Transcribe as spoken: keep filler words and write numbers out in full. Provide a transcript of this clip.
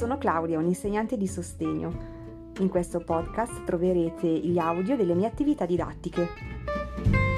Sono Claudia, un'insegnante di sostegno. In questo podcast troverete gli audio delle mie attività didattiche.